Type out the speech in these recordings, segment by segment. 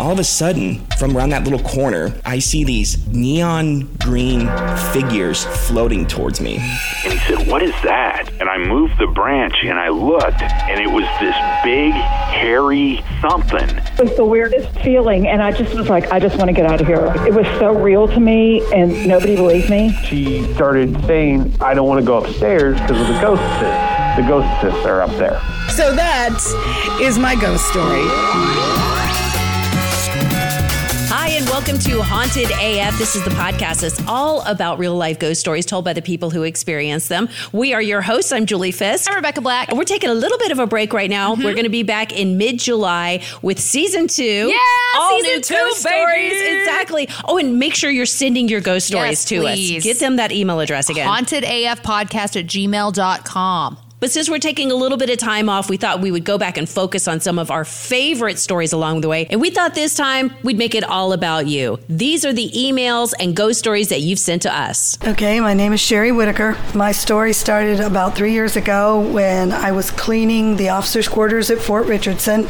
All of a sudden, from around that little corner, I see these neon green figures floating towards me. And he said, "What is that?" And I moved the branch and I looked, and it was this big, hairy something. It was the weirdest feeling, and I just was like, I just want to get out of here. It was so real to me, and nobody believed me. She started saying, "I don't want to go upstairs because of the ghosts. The ghosts are up there." So that is my ghost story. Welcome to Haunted AF. This is the podcast that's all about real-life ghost stories told by the people who experience them. We are your hosts. I'm Julie Fisk. I'm Rebecca Black. And we're taking a little bit of a break right now. Mm-hmm. We're going to be back in mid-July with Season 2. Yeah, all Season 2, ghost stories. Exactly. Oh, and make sure you're sending your ghost stories to us. Get them that email address again. hauntedafpodcast@gmail.com. But since we're taking a little bit of time off, we thought we would go back and focus on some of our favorite stories along the way. And we thought this time we'd make it all about you. These are the emails and ghost stories that you've sent to us. Okay, my name is Sherry Whitaker. My story started about 3 years ago when I was cleaning the officers' quarters at Fort Richardson.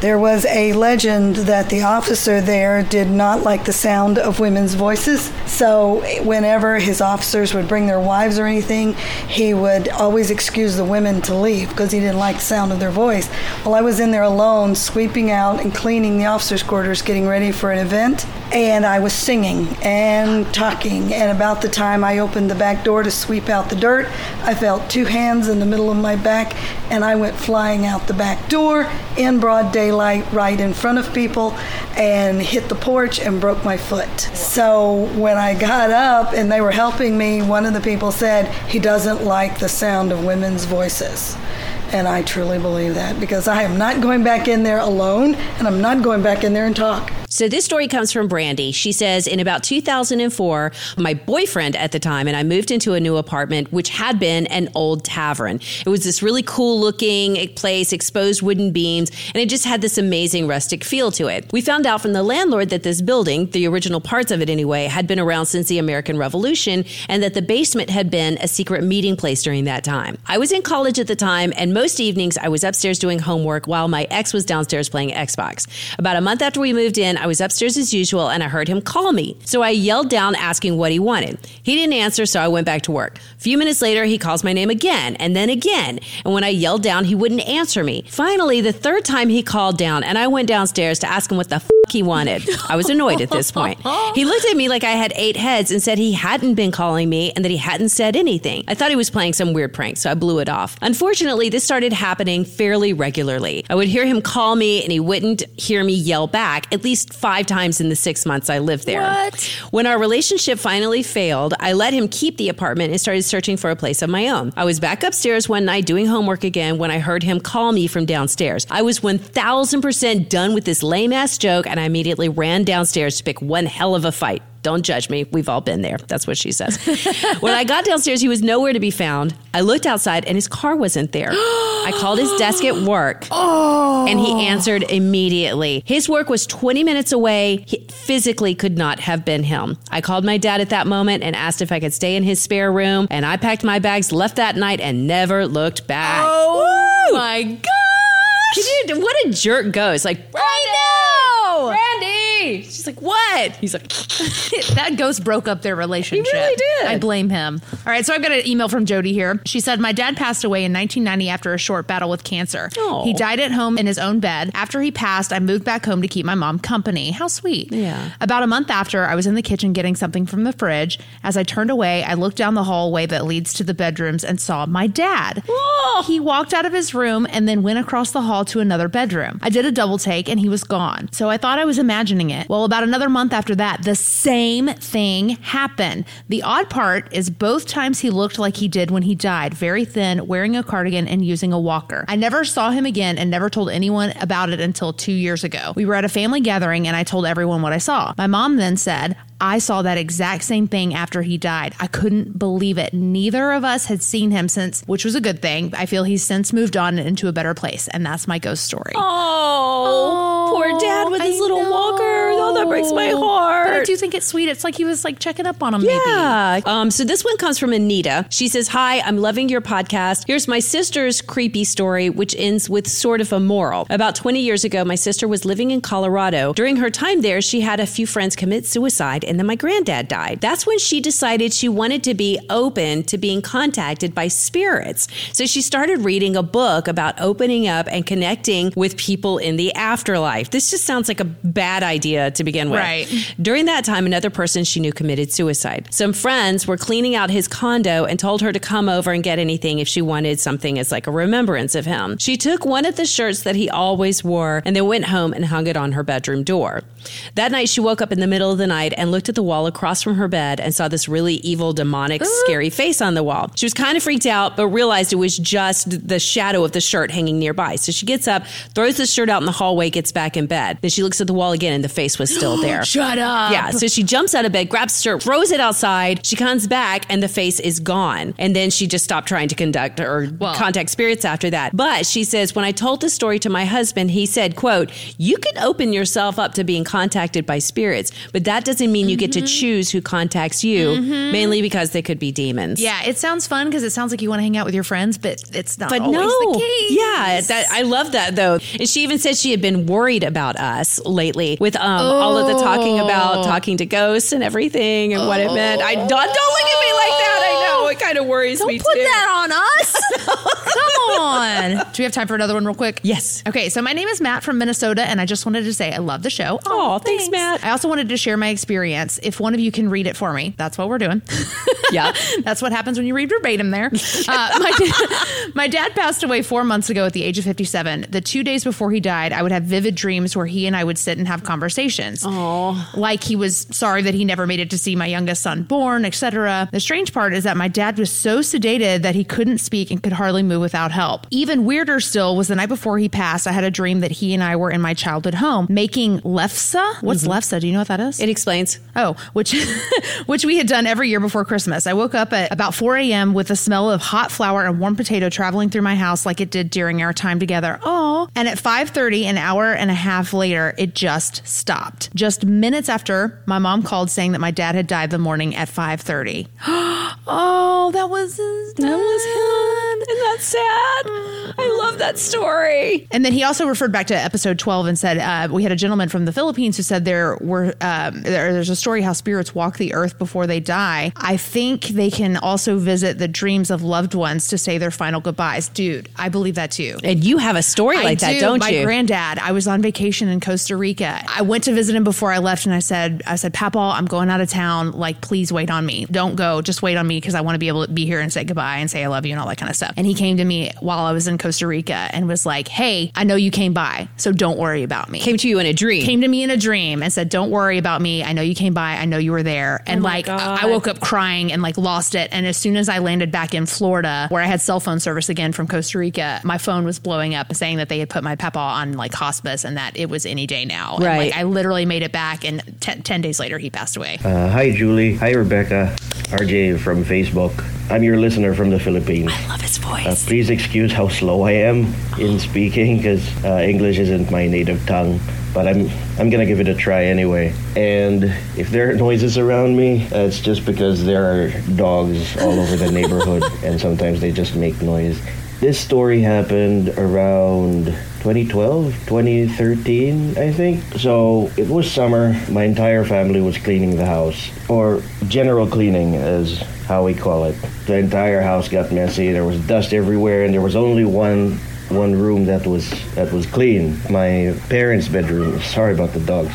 There was a legend that the officer there did not like the sound of women's voices. So whenever his officers would bring their wives or anything, he would always excuse the women to leave because he didn't like the sound of their voice. Well, I was in there alone, sweeping out and cleaning the officers' quarters, getting ready for an event. And I was singing and talking. And about the time I opened the back door to sweep out the dirt, I felt two hands in the middle of my back, and I went flying out the back door in broad daylight. Right in front of people, and hit the porch and broke my foot. So when I got up and they were helping me, one of the people said, "He doesn't like the sound of women's voices." And I truly believe that, because I am not going back in there alone, and I'm not going back in there and talk. So this story comes from Brandy. She says, in about 2004, my boyfriend at the time and I moved into a new apartment, which had been an old tavern. It was this really cool looking place, exposed wooden beams, and it just had this amazing rustic feel to it. We found out from the landlord that this building, the original parts of it anyway, had been around since the American Revolution, and that the basement had been a secret meeting place during that time. I was in college at the time, and most evenings I was upstairs doing homework while my ex was downstairs playing Xbox. About a month after we moved in, I was upstairs as usual, and I heard him call me. So I yelled down asking what he wanted. He didn't answer, so I went back to work. A few minutes later, he calls my name again, and then again. And when I yelled down, he wouldn't answer me. Finally, the third time he called down, and I went downstairs to ask him what the f*** he wanted. I was annoyed at this point. He looked at me like I had eight heads and said he hadn't been calling me and that he hadn't said anything. I thought he was playing some weird prank, so I blew it off. Unfortunately, this started happening fairly regularly. I would hear him call me, and he wouldn't hear me yell back, at least 5 times in the 6 months I lived there. What? When our relationship finally failed, I let him keep the apartment and started searching for a place of my own. I was back upstairs one night doing homework again when I heard him call me from downstairs. I was 1,000% done with this lame-ass joke, and I immediately ran downstairs to pick one hell of a fight. Don't judge me. We've all been there. That's what she says. When I got downstairs, he was nowhere to be found. I looked outside and his car wasn't there. I called his desk at work and he answered immediately. His work was 20 minutes away. He physically could not have been him. I called my dad at that moment and asked if I could stay in his spare room, and I packed my bags, left that night, and never looked back. Oh, woo! My gosh. Dude, what a jerk ghost. Like, I know. Brandy. She's like, what? He's like, that ghost broke up their relationship. He really did. I blame him. All right, so I've got an email from Jody here. She said, my dad passed away in 1990 after a short battle with cancer. Oh. He died at home in his own bed. After he passed, I moved back home to keep my mom company. How sweet. Yeah. About a month after, I was in the kitchen getting something from the fridge. As I turned away, I looked down the hallway that leads to the bedrooms and saw my dad. Oh. He walked out of his room and then went across the hall to another bedroom. I did a double take and he was gone. So I thought I was imagining it. Well, about another month after that, the same thing happened. The odd part is both times he looked like he did when he died, very thin, wearing a cardigan and using a walker. I never saw him again and never told anyone about it until 2 years ago. We were at a family gathering and I told everyone what I saw. My mom then said, I saw that exact same thing after he died. I couldn't believe it. Neither of us had seen him since, which was a good thing. I feel he's since moved on into a better place. And that's my ghost story. Oh, poor dad with his little walker. that breaks my heart. But I do think it's sweet. It's like he was like checking up on him. Yeah. Maybe. So this one comes from Anita. She says, hi, I'm loving your podcast. Here's my sister's creepy story, which ends with sort of a moral. About 20 years ago, my sister was living in Colorado. During her time there, she had a few friends commit suicide, and then my granddad died. That's when she decided she wanted to be open to being contacted by spirits. So she started reading a book about opening up and connecting with people in the afterlife. This just sounds like a bad idea to begin with. Right. During that time, another person she knew committed suicide. Some friends were cleaning out his condo and told her to come over and get anything if she wanted something as like a remembrance of him. She took one of the shirts that he always wore and then went home and hung it on her bedroom door. That night, she woke up in the middle of the night and looked at the wall across from her bed and saw this really evil, demonic, scary face on the wall. She was kind of freaked out, but realized it was just the shadow of the shirt hanging nearby. So she gets up, throws the shirt out in the hallway, gets back in bed. Then she looks at the wall again and the face was still there. Shut up. Yeah. So she jumps out of bed, grabs the shirt, throws it outside. She comes back and the face is gone. And then she just stopped trying to contact spirits after that. But she says, when I told this story to my husband, he said, quote, you can open yourself up to being contacted by spirits, but that doesn't mean you get to choose who contacts you, mainly because they could be demons. Yeah. It sounds fun because it sounds like you want to hang out with your friends, but it's not always the case. Yeah. I love that though. And she even said she had been worried about us lately with all of the talking to ghosts and everything and what it meant. Don't look at me like that. I know. It kind of worries me too. Don't put that on us. Come on. Do we have time for another one real quick? Yes. Okay. So my name is Matt from Minnesota and I just wanted to say I love the show. Oh, thanks, Matt. I also wanted to share my experience. If one of you can read it for me, that's what we're doing. Yeah. That's what happens when you read verbatim there. My dad passed away 4 months ago at the age of 57. The 2 days before he died, I would have vivid dreams where he and I would sit and have conversations. Oh. Like he was sorry that he never made it to see my youngest son born, etc. The strange part is that my dad was so sedated that he couldn't speak and could hardly move without help. Even weirder still was the night before he passed, I had a dream that he and I were in my childhood home making lefse. What's lefse? Do you know what that is? It explains. Oh, which we had done every year before Christmas. I woke up at about 4 a.m. with the smell of hot flour and warm potato traveling through my house like it did during our time together. Oh, and at 5:30, an hour and a half later, it just stopped. Just minutes after, my mom called saying that my dad had died the morning at 5:30. Oh, that was his dad. That was him. And that's sad. I love that story. And then he also referred back to episode 12 and said, we had a gentleman from the Philippines who said there's a story how spirits walk the earth before they die. I think they can also visit the dreams of loved ones to say their final goodbyes. Dude, I believe that too. And you have a story that, don't you? My granddad, I was on vacation in Costa Rica. I went to visit him before I left and I said, Papaw, I'm going out of town. Like, please wait on me. Don't go. Just wait on me because I want to be able to be here and say goodbye and say I love you and all that kind of stuff. And he came to me while I was in Costa Rica and was like, hey, I know you came by, so don't worry about me. Came to me in a dream and said, don't worry about me. I know you came by. I know you were there. And I woke up crying and lost it. And as soon as I landed back in Florida where I had cell phone service again from Costa Rica, my phone was blowing up saying that they had put my Papaw on hospice and that it was any day now. Right. And I literally made it back and 10 days later he passed away. Hi, Julie. Hi, Rebecca. RJ from Facebook. I'm your listener from the Philippines. I love his voice. Please excuse how slow I am in speaking because English isn't my native tongue. But I'm going to give it a try anyway. And if there are noises around me, it's just because there are dogs all over the neighborhood and sometimes they just make noise. This story happened around 2012, 2013, I think. So it was summer. My entire family was cleaning the house, or general cleaning is how we call it. The entire house got messy. There was dust everywhere and there was only one room that was clean. My parents' bedroom. Sorry about the dogs.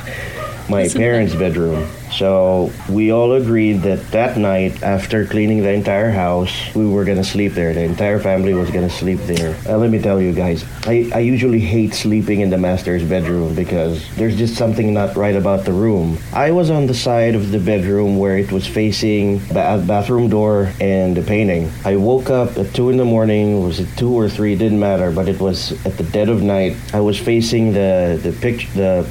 My parents' bedroom. So we all agreed that night, after cleaning the entire house, we were going to sleep there. The entire family was going to sleep there. Let me tell you guys, I usually hate sleeping in the master's bedroom because there's just something not right about the room. I was on the side of the bedroom where it was facing the bathroom door and the painting. I woke up at 2 in the morning. Was it 2 or 3? Didn't matter, but it was at the dead of night. I was facing the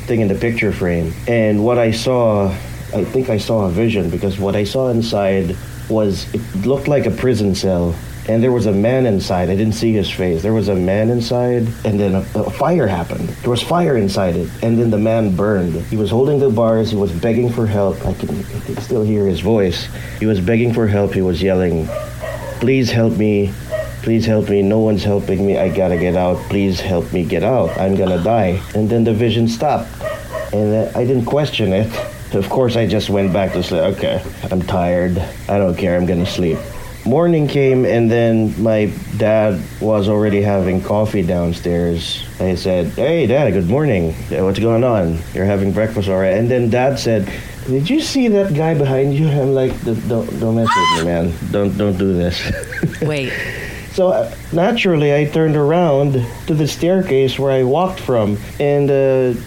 thing in the picture frame. And what I saw... I think I saw a vision because what I saw inside was, it looked like a prison cell. and there was a man inside. I didn't see his face. There was a man inside, and then a fire happened. There was fire inside it, and then the man burned. He was holding the bars. He was begging for help. I can still hear his voice. He was begging for help. He was yelling, "Please help me. Please help me. No one's helping me. I gotta get out. Please help me get out. I'm gonna die." And then the vision stopped. And I didn't question it. Of course, I just went back to sleep. Okay, I'm tired. I don't care. I'm gonna sleep. Morning came, and then my dad was already having coffee downstairs. I said, "Hey, Dad, good morning. What's going on? You're having breakfast, all right?" And then Dad said, "Did you see that guy behind you?" I'm like, "Don't mess with me, man. Don't do this." Wait. So naturally, I turned around to the staircase where I walked from, and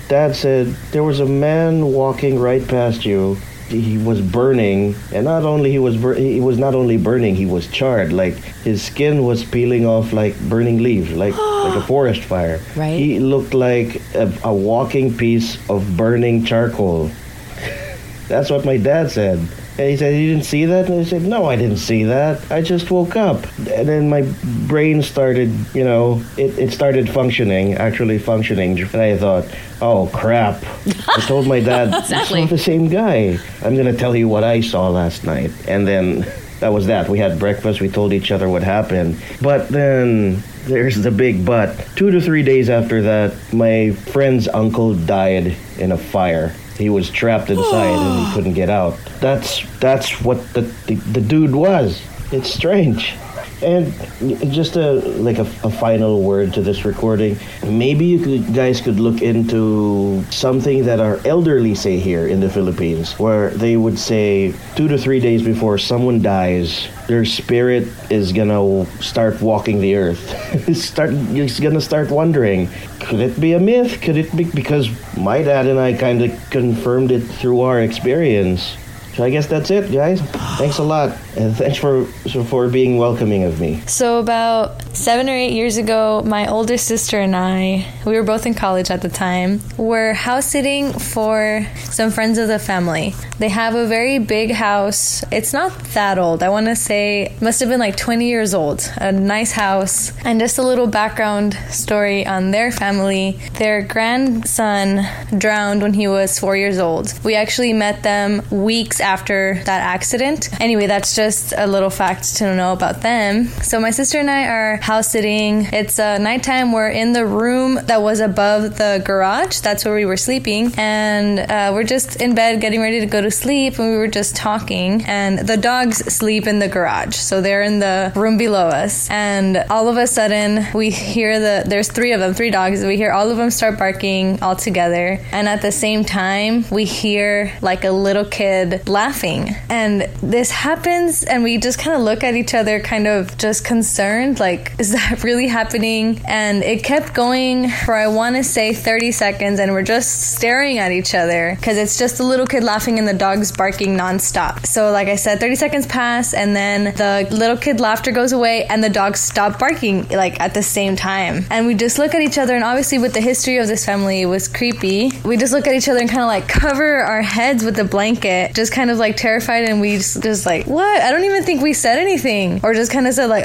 Dad said, "There was a man walking right past you. He was burning, and he was not only burning, he was charred. Like his skin was peeling off like burning leaves, like a forest fire. Right? He looked like a walking piece of burning charcoal." That's what my dad said. And he said, "You didn't see that?" And I said, "No, I didn't see that. I just woke up." And then my brain started, it started functioning. And I thought, "Oh, crap." I told my dad, "Exactly. I saw the same guy. I'm going to tell you what I saw last night." And then that was that. We had breakfast. We told each other what happened. But then there's the big but. 2 to 3 days after that, my friend's uncle died in a fire. He was trapped inside and he couldn't get out. That's what the dude was. It's strange. And just a final word to this recording. Maybe you guys could look into something that our elderly say here in the Philippines, where they would say 2 to 3 days before someone dies, their spirit is gonna start walking the earth. It's gonna start wondering, could it be a myth? Could it be? Because my dad and I kind of confirmed it through our experience. So I guess that's it, guys. Thanks a lot. And thanks for being welcoming of me. So about 7 or 8 years ago, my older sister and I, we were both in college at the time, were house sitting for some friends of the family. They have a very big house. It's not that old. I want to say it must have been like 20 years old. A nice house. And just a little background story on their family. Their grandson drowned when he was 4 years old. We actually met them weeks after that accident. Anyway, that's just a little fact to know about them. So my sister and I are house sitting. It's nighttime. We're in the room that was above the garage. That's where we were sleeping. And we're just in bed getting ready to go to sleep. And we were just talking. And the dogs sleep in the garage. So they're in the room below us. And all of a sudden, we hear there's three dogs. We hear all of them start barking all together. And at the same time, we hear like a little kid laughing. And this happens, and we just kind of look at each other, kind of just concerned, like, is that really happening? And it kept going for, I want to say, 30 seconds, and we're just staring at each other because it's just the little kid laughing and the dogs barking nonstop. So like I said, 30 seconds pass, and then the little kid laughter goes away and the dogs stop barking like at the same time. And we just look at each other, and obviously with the history of this family, it was creepy. We just look at each other and kind of like cover our heads with a blanket, just kind of like terrified, and we just like, what? I don't even think we said anything, or just kind of said like,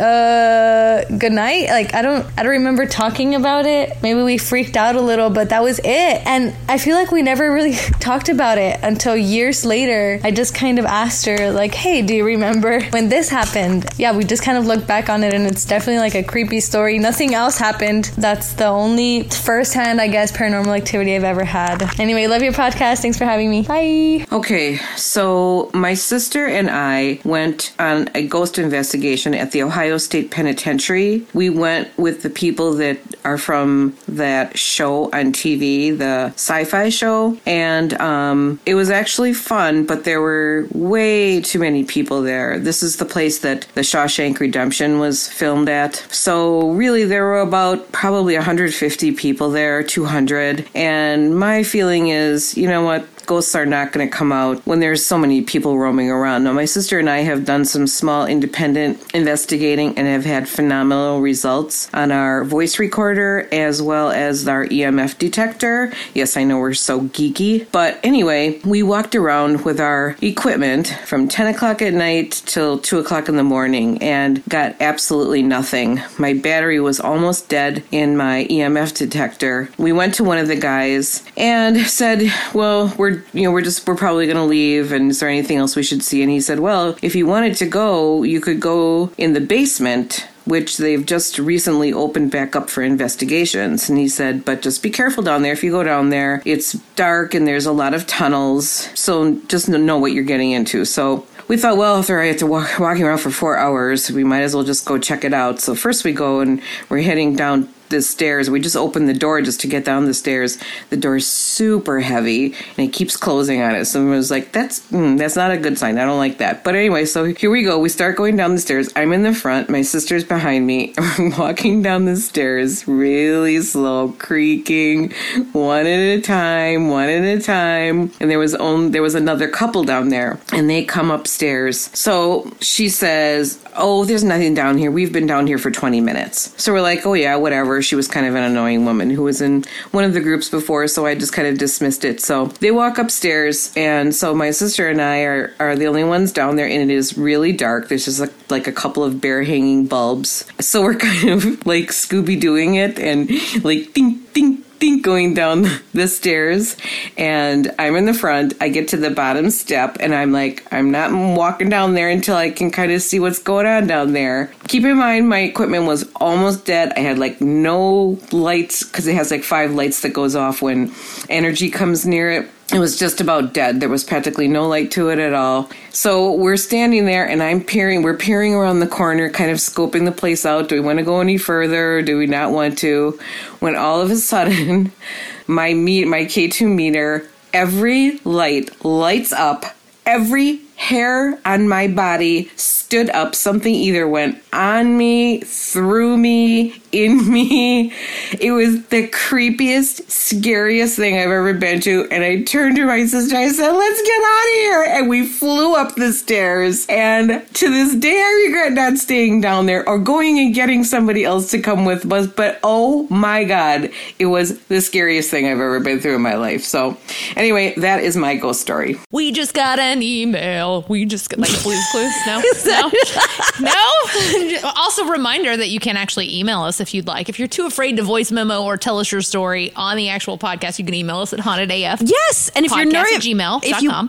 good night. Like I don't remember talking about it. Maybe we freaked out a little, but that was it. And I feel like we never really talked about it until years later. I just kind of asked her like, hey, do you remember when this happened? Yeah, we just kind of look back on it, and it's definitely like a creepy story. Nothing else happened. That's the only firsthand, I guess, paranormal activity I've ever had. Anyway, love your podcast. Thanks for having me. Bye. Okay, so my sister and I went on a ghost investigation at the Ohio State Penitentiary. We went with the people that are from that show on TV, the sci-fi show, and it was actually fun, but there were way too many people there. This is the place that the Shawshank Redemption was filmed at. So really there were about probably 150 people there, 200, and my feeling is, you know what, ghosts are not going to come out when there's so many people roaming around. Now, my sister and I have done some small independent investigating and have had phenomenal results on our voice recorder as well as our EMF detector. Yes, I know we're so geeky. But anyway, we walked around with our equipment from 10 o'clock at night till 2 o'clock in the morning and got absolutely nothing. My battery was almost dead in my EMF detector. We went to one of the guys and said, well, we're probably going to leave, and is there anything else we should see? And he said, well, if you wanted to go, you could go in the basement, which they've just recently opened back up for investigations. And he said, but just be careful down there. If you go down there, it's dark and there's a lot of tunnels, so just know what you're getting into. So we thought, well, if they're after walking around for 4 hours, we might as well just go check it out. So first we go and we're heading down the stairs. We just opened the door just to get down the stairs. The door is super heavy and it keeps closing on us. And I was like, that's not a good sign. I don't like that. But anyway, so here we go. We start going down the stairs. I'm in the front. My sister's behind me. I'm walking down the stairs really slow, creaking one at a time. And there was another couple down there and they come upstairs. So she says, oh, there's nothing down here. We've been down here for 20 minutes. So we're like, oh yeah, whatever. She was kind of an annoying woman who was in one of the groups before, so I just kind of dismissed it. So they walk upstairs, and so my sister and I are the only ones down there, and it is really dark. There's just like a couple of bare hanging bulbs. So we're kind of like Scooby-Dooing it and like ding, ding, ding, going down the stairs, and I'm in the front. I get to the bottom step and I'm like, I'm not walking down there until I can kind of see what's going on down there. Keep in mind, my equipment was almost dead. I had like no lights because it has like 5 lights that goes off when energy comes near it. It was just about dead. There was practically no light to it at all. So we're standing there and we're peering around the corner, kind of scoping the place out. Do we want to go any further? Or do we not want to? When all of a sudden, my K2 meter, every light lights up, every hair on my body stood up. Something either went on me, through me, in me. It was the creepiest, scariest thing I've ever been to. And I turned to my sister. I said, let's get out of here. And we flew up the stairs. And to this day, I regret not staying down there or going and getting somebody else to come with us. But oh my God, it was the scariest thing I've ever been through in my life. So anyway, that is my ghost story. We just got an email. We just get like Blue's Clues. No. Also, reminder that you can actually email us if you'd like. If you're too afraid to voice memo or tell us your story on the actual podcast, you can email us at hauntedaf. Yes, and if you're nervous,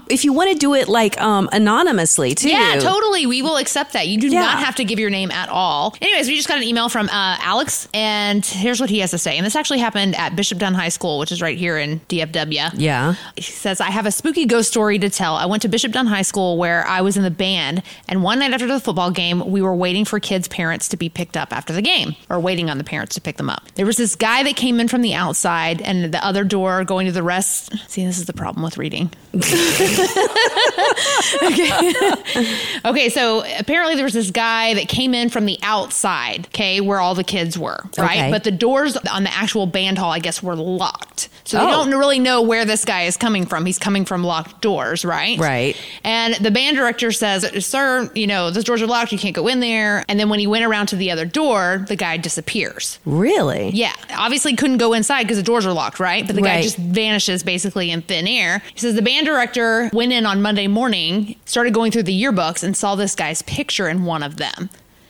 if you want to do it like anonymously too, yeah, totally, we will accept that. You do not have to give your name at all. Anyways, we just got an email from Alex, and here's what he has to say. And this actually happened at Bishop Dunn High School, which is right here in DFW. Yeah, he says, I have a spooky ghost story to tell. I went to Bishop Dunn High School where I was in the band, and one night after the football game, we were waiting for kids' parents to be picked up after the game, or waiting on the parents to pick them up. There was this guy that came in from the outside and the other door going to the rest. See, this is the problem with reading. Okay, so apparently there was this guy that came in from the outside, okay, where all the kids were, right? Okay. But the doors on the actual band hall, I guess, were locked. So they don't really know where this guy is coming from. He's coming from locked doors, right? Right. And the band director says, sir, those doors are locked. You can't go in there. And then when he went around to the other door, the guy disappears. Really? Yeah. Obviously couldn't go inside because the doors are locked, right? But the guy just vanishes basically in thin air. He says the band director went in on Monday morning, started going through the yearbooks and saw this guy's picture in one of them.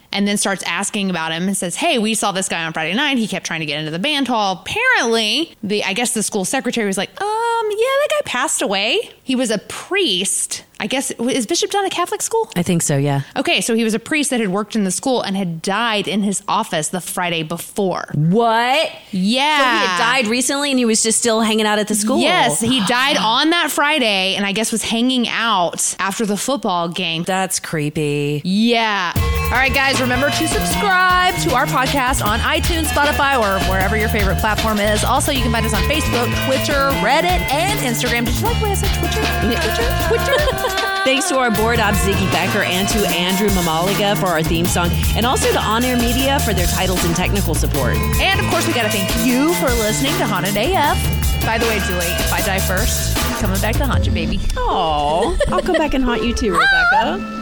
And then starts asking about him and says, hey, we saw this guy on Friday night. He kept trying to get into the band hall. Apparently, the school secretary was like, yeah, that guy passed away. He was a priest. I guess, is Bishop Dunn a Catholic school? I think so, yeah. Okay, so he was a priest that had worked in the school and had died in his office the Friday before. What? Yeah. So he had died recently and he was just still hanging out at the school. Yes, he died on that Friday and I guess was hanging out after the football game. That's creepy. Yeah. All right, guys, remember to subscribe to our podcast on iTunes, Spotify, or wherever your favorite platform is. Also, you can find us on Facebook, Twitter, Reddit, and Instagram. Did you like what I said? Twitter? Thanks to our board op Ziggy Becker and to Andrew Mamaliga for our theme song, and also to On Air Media for their titles and technical support. And of course, we got to thank you for listening to Haunted AF. By the way, Julie, if I die first, I'm coming back to haunt you, baby. Oh, I'll come back and haunt you too, Rebecca.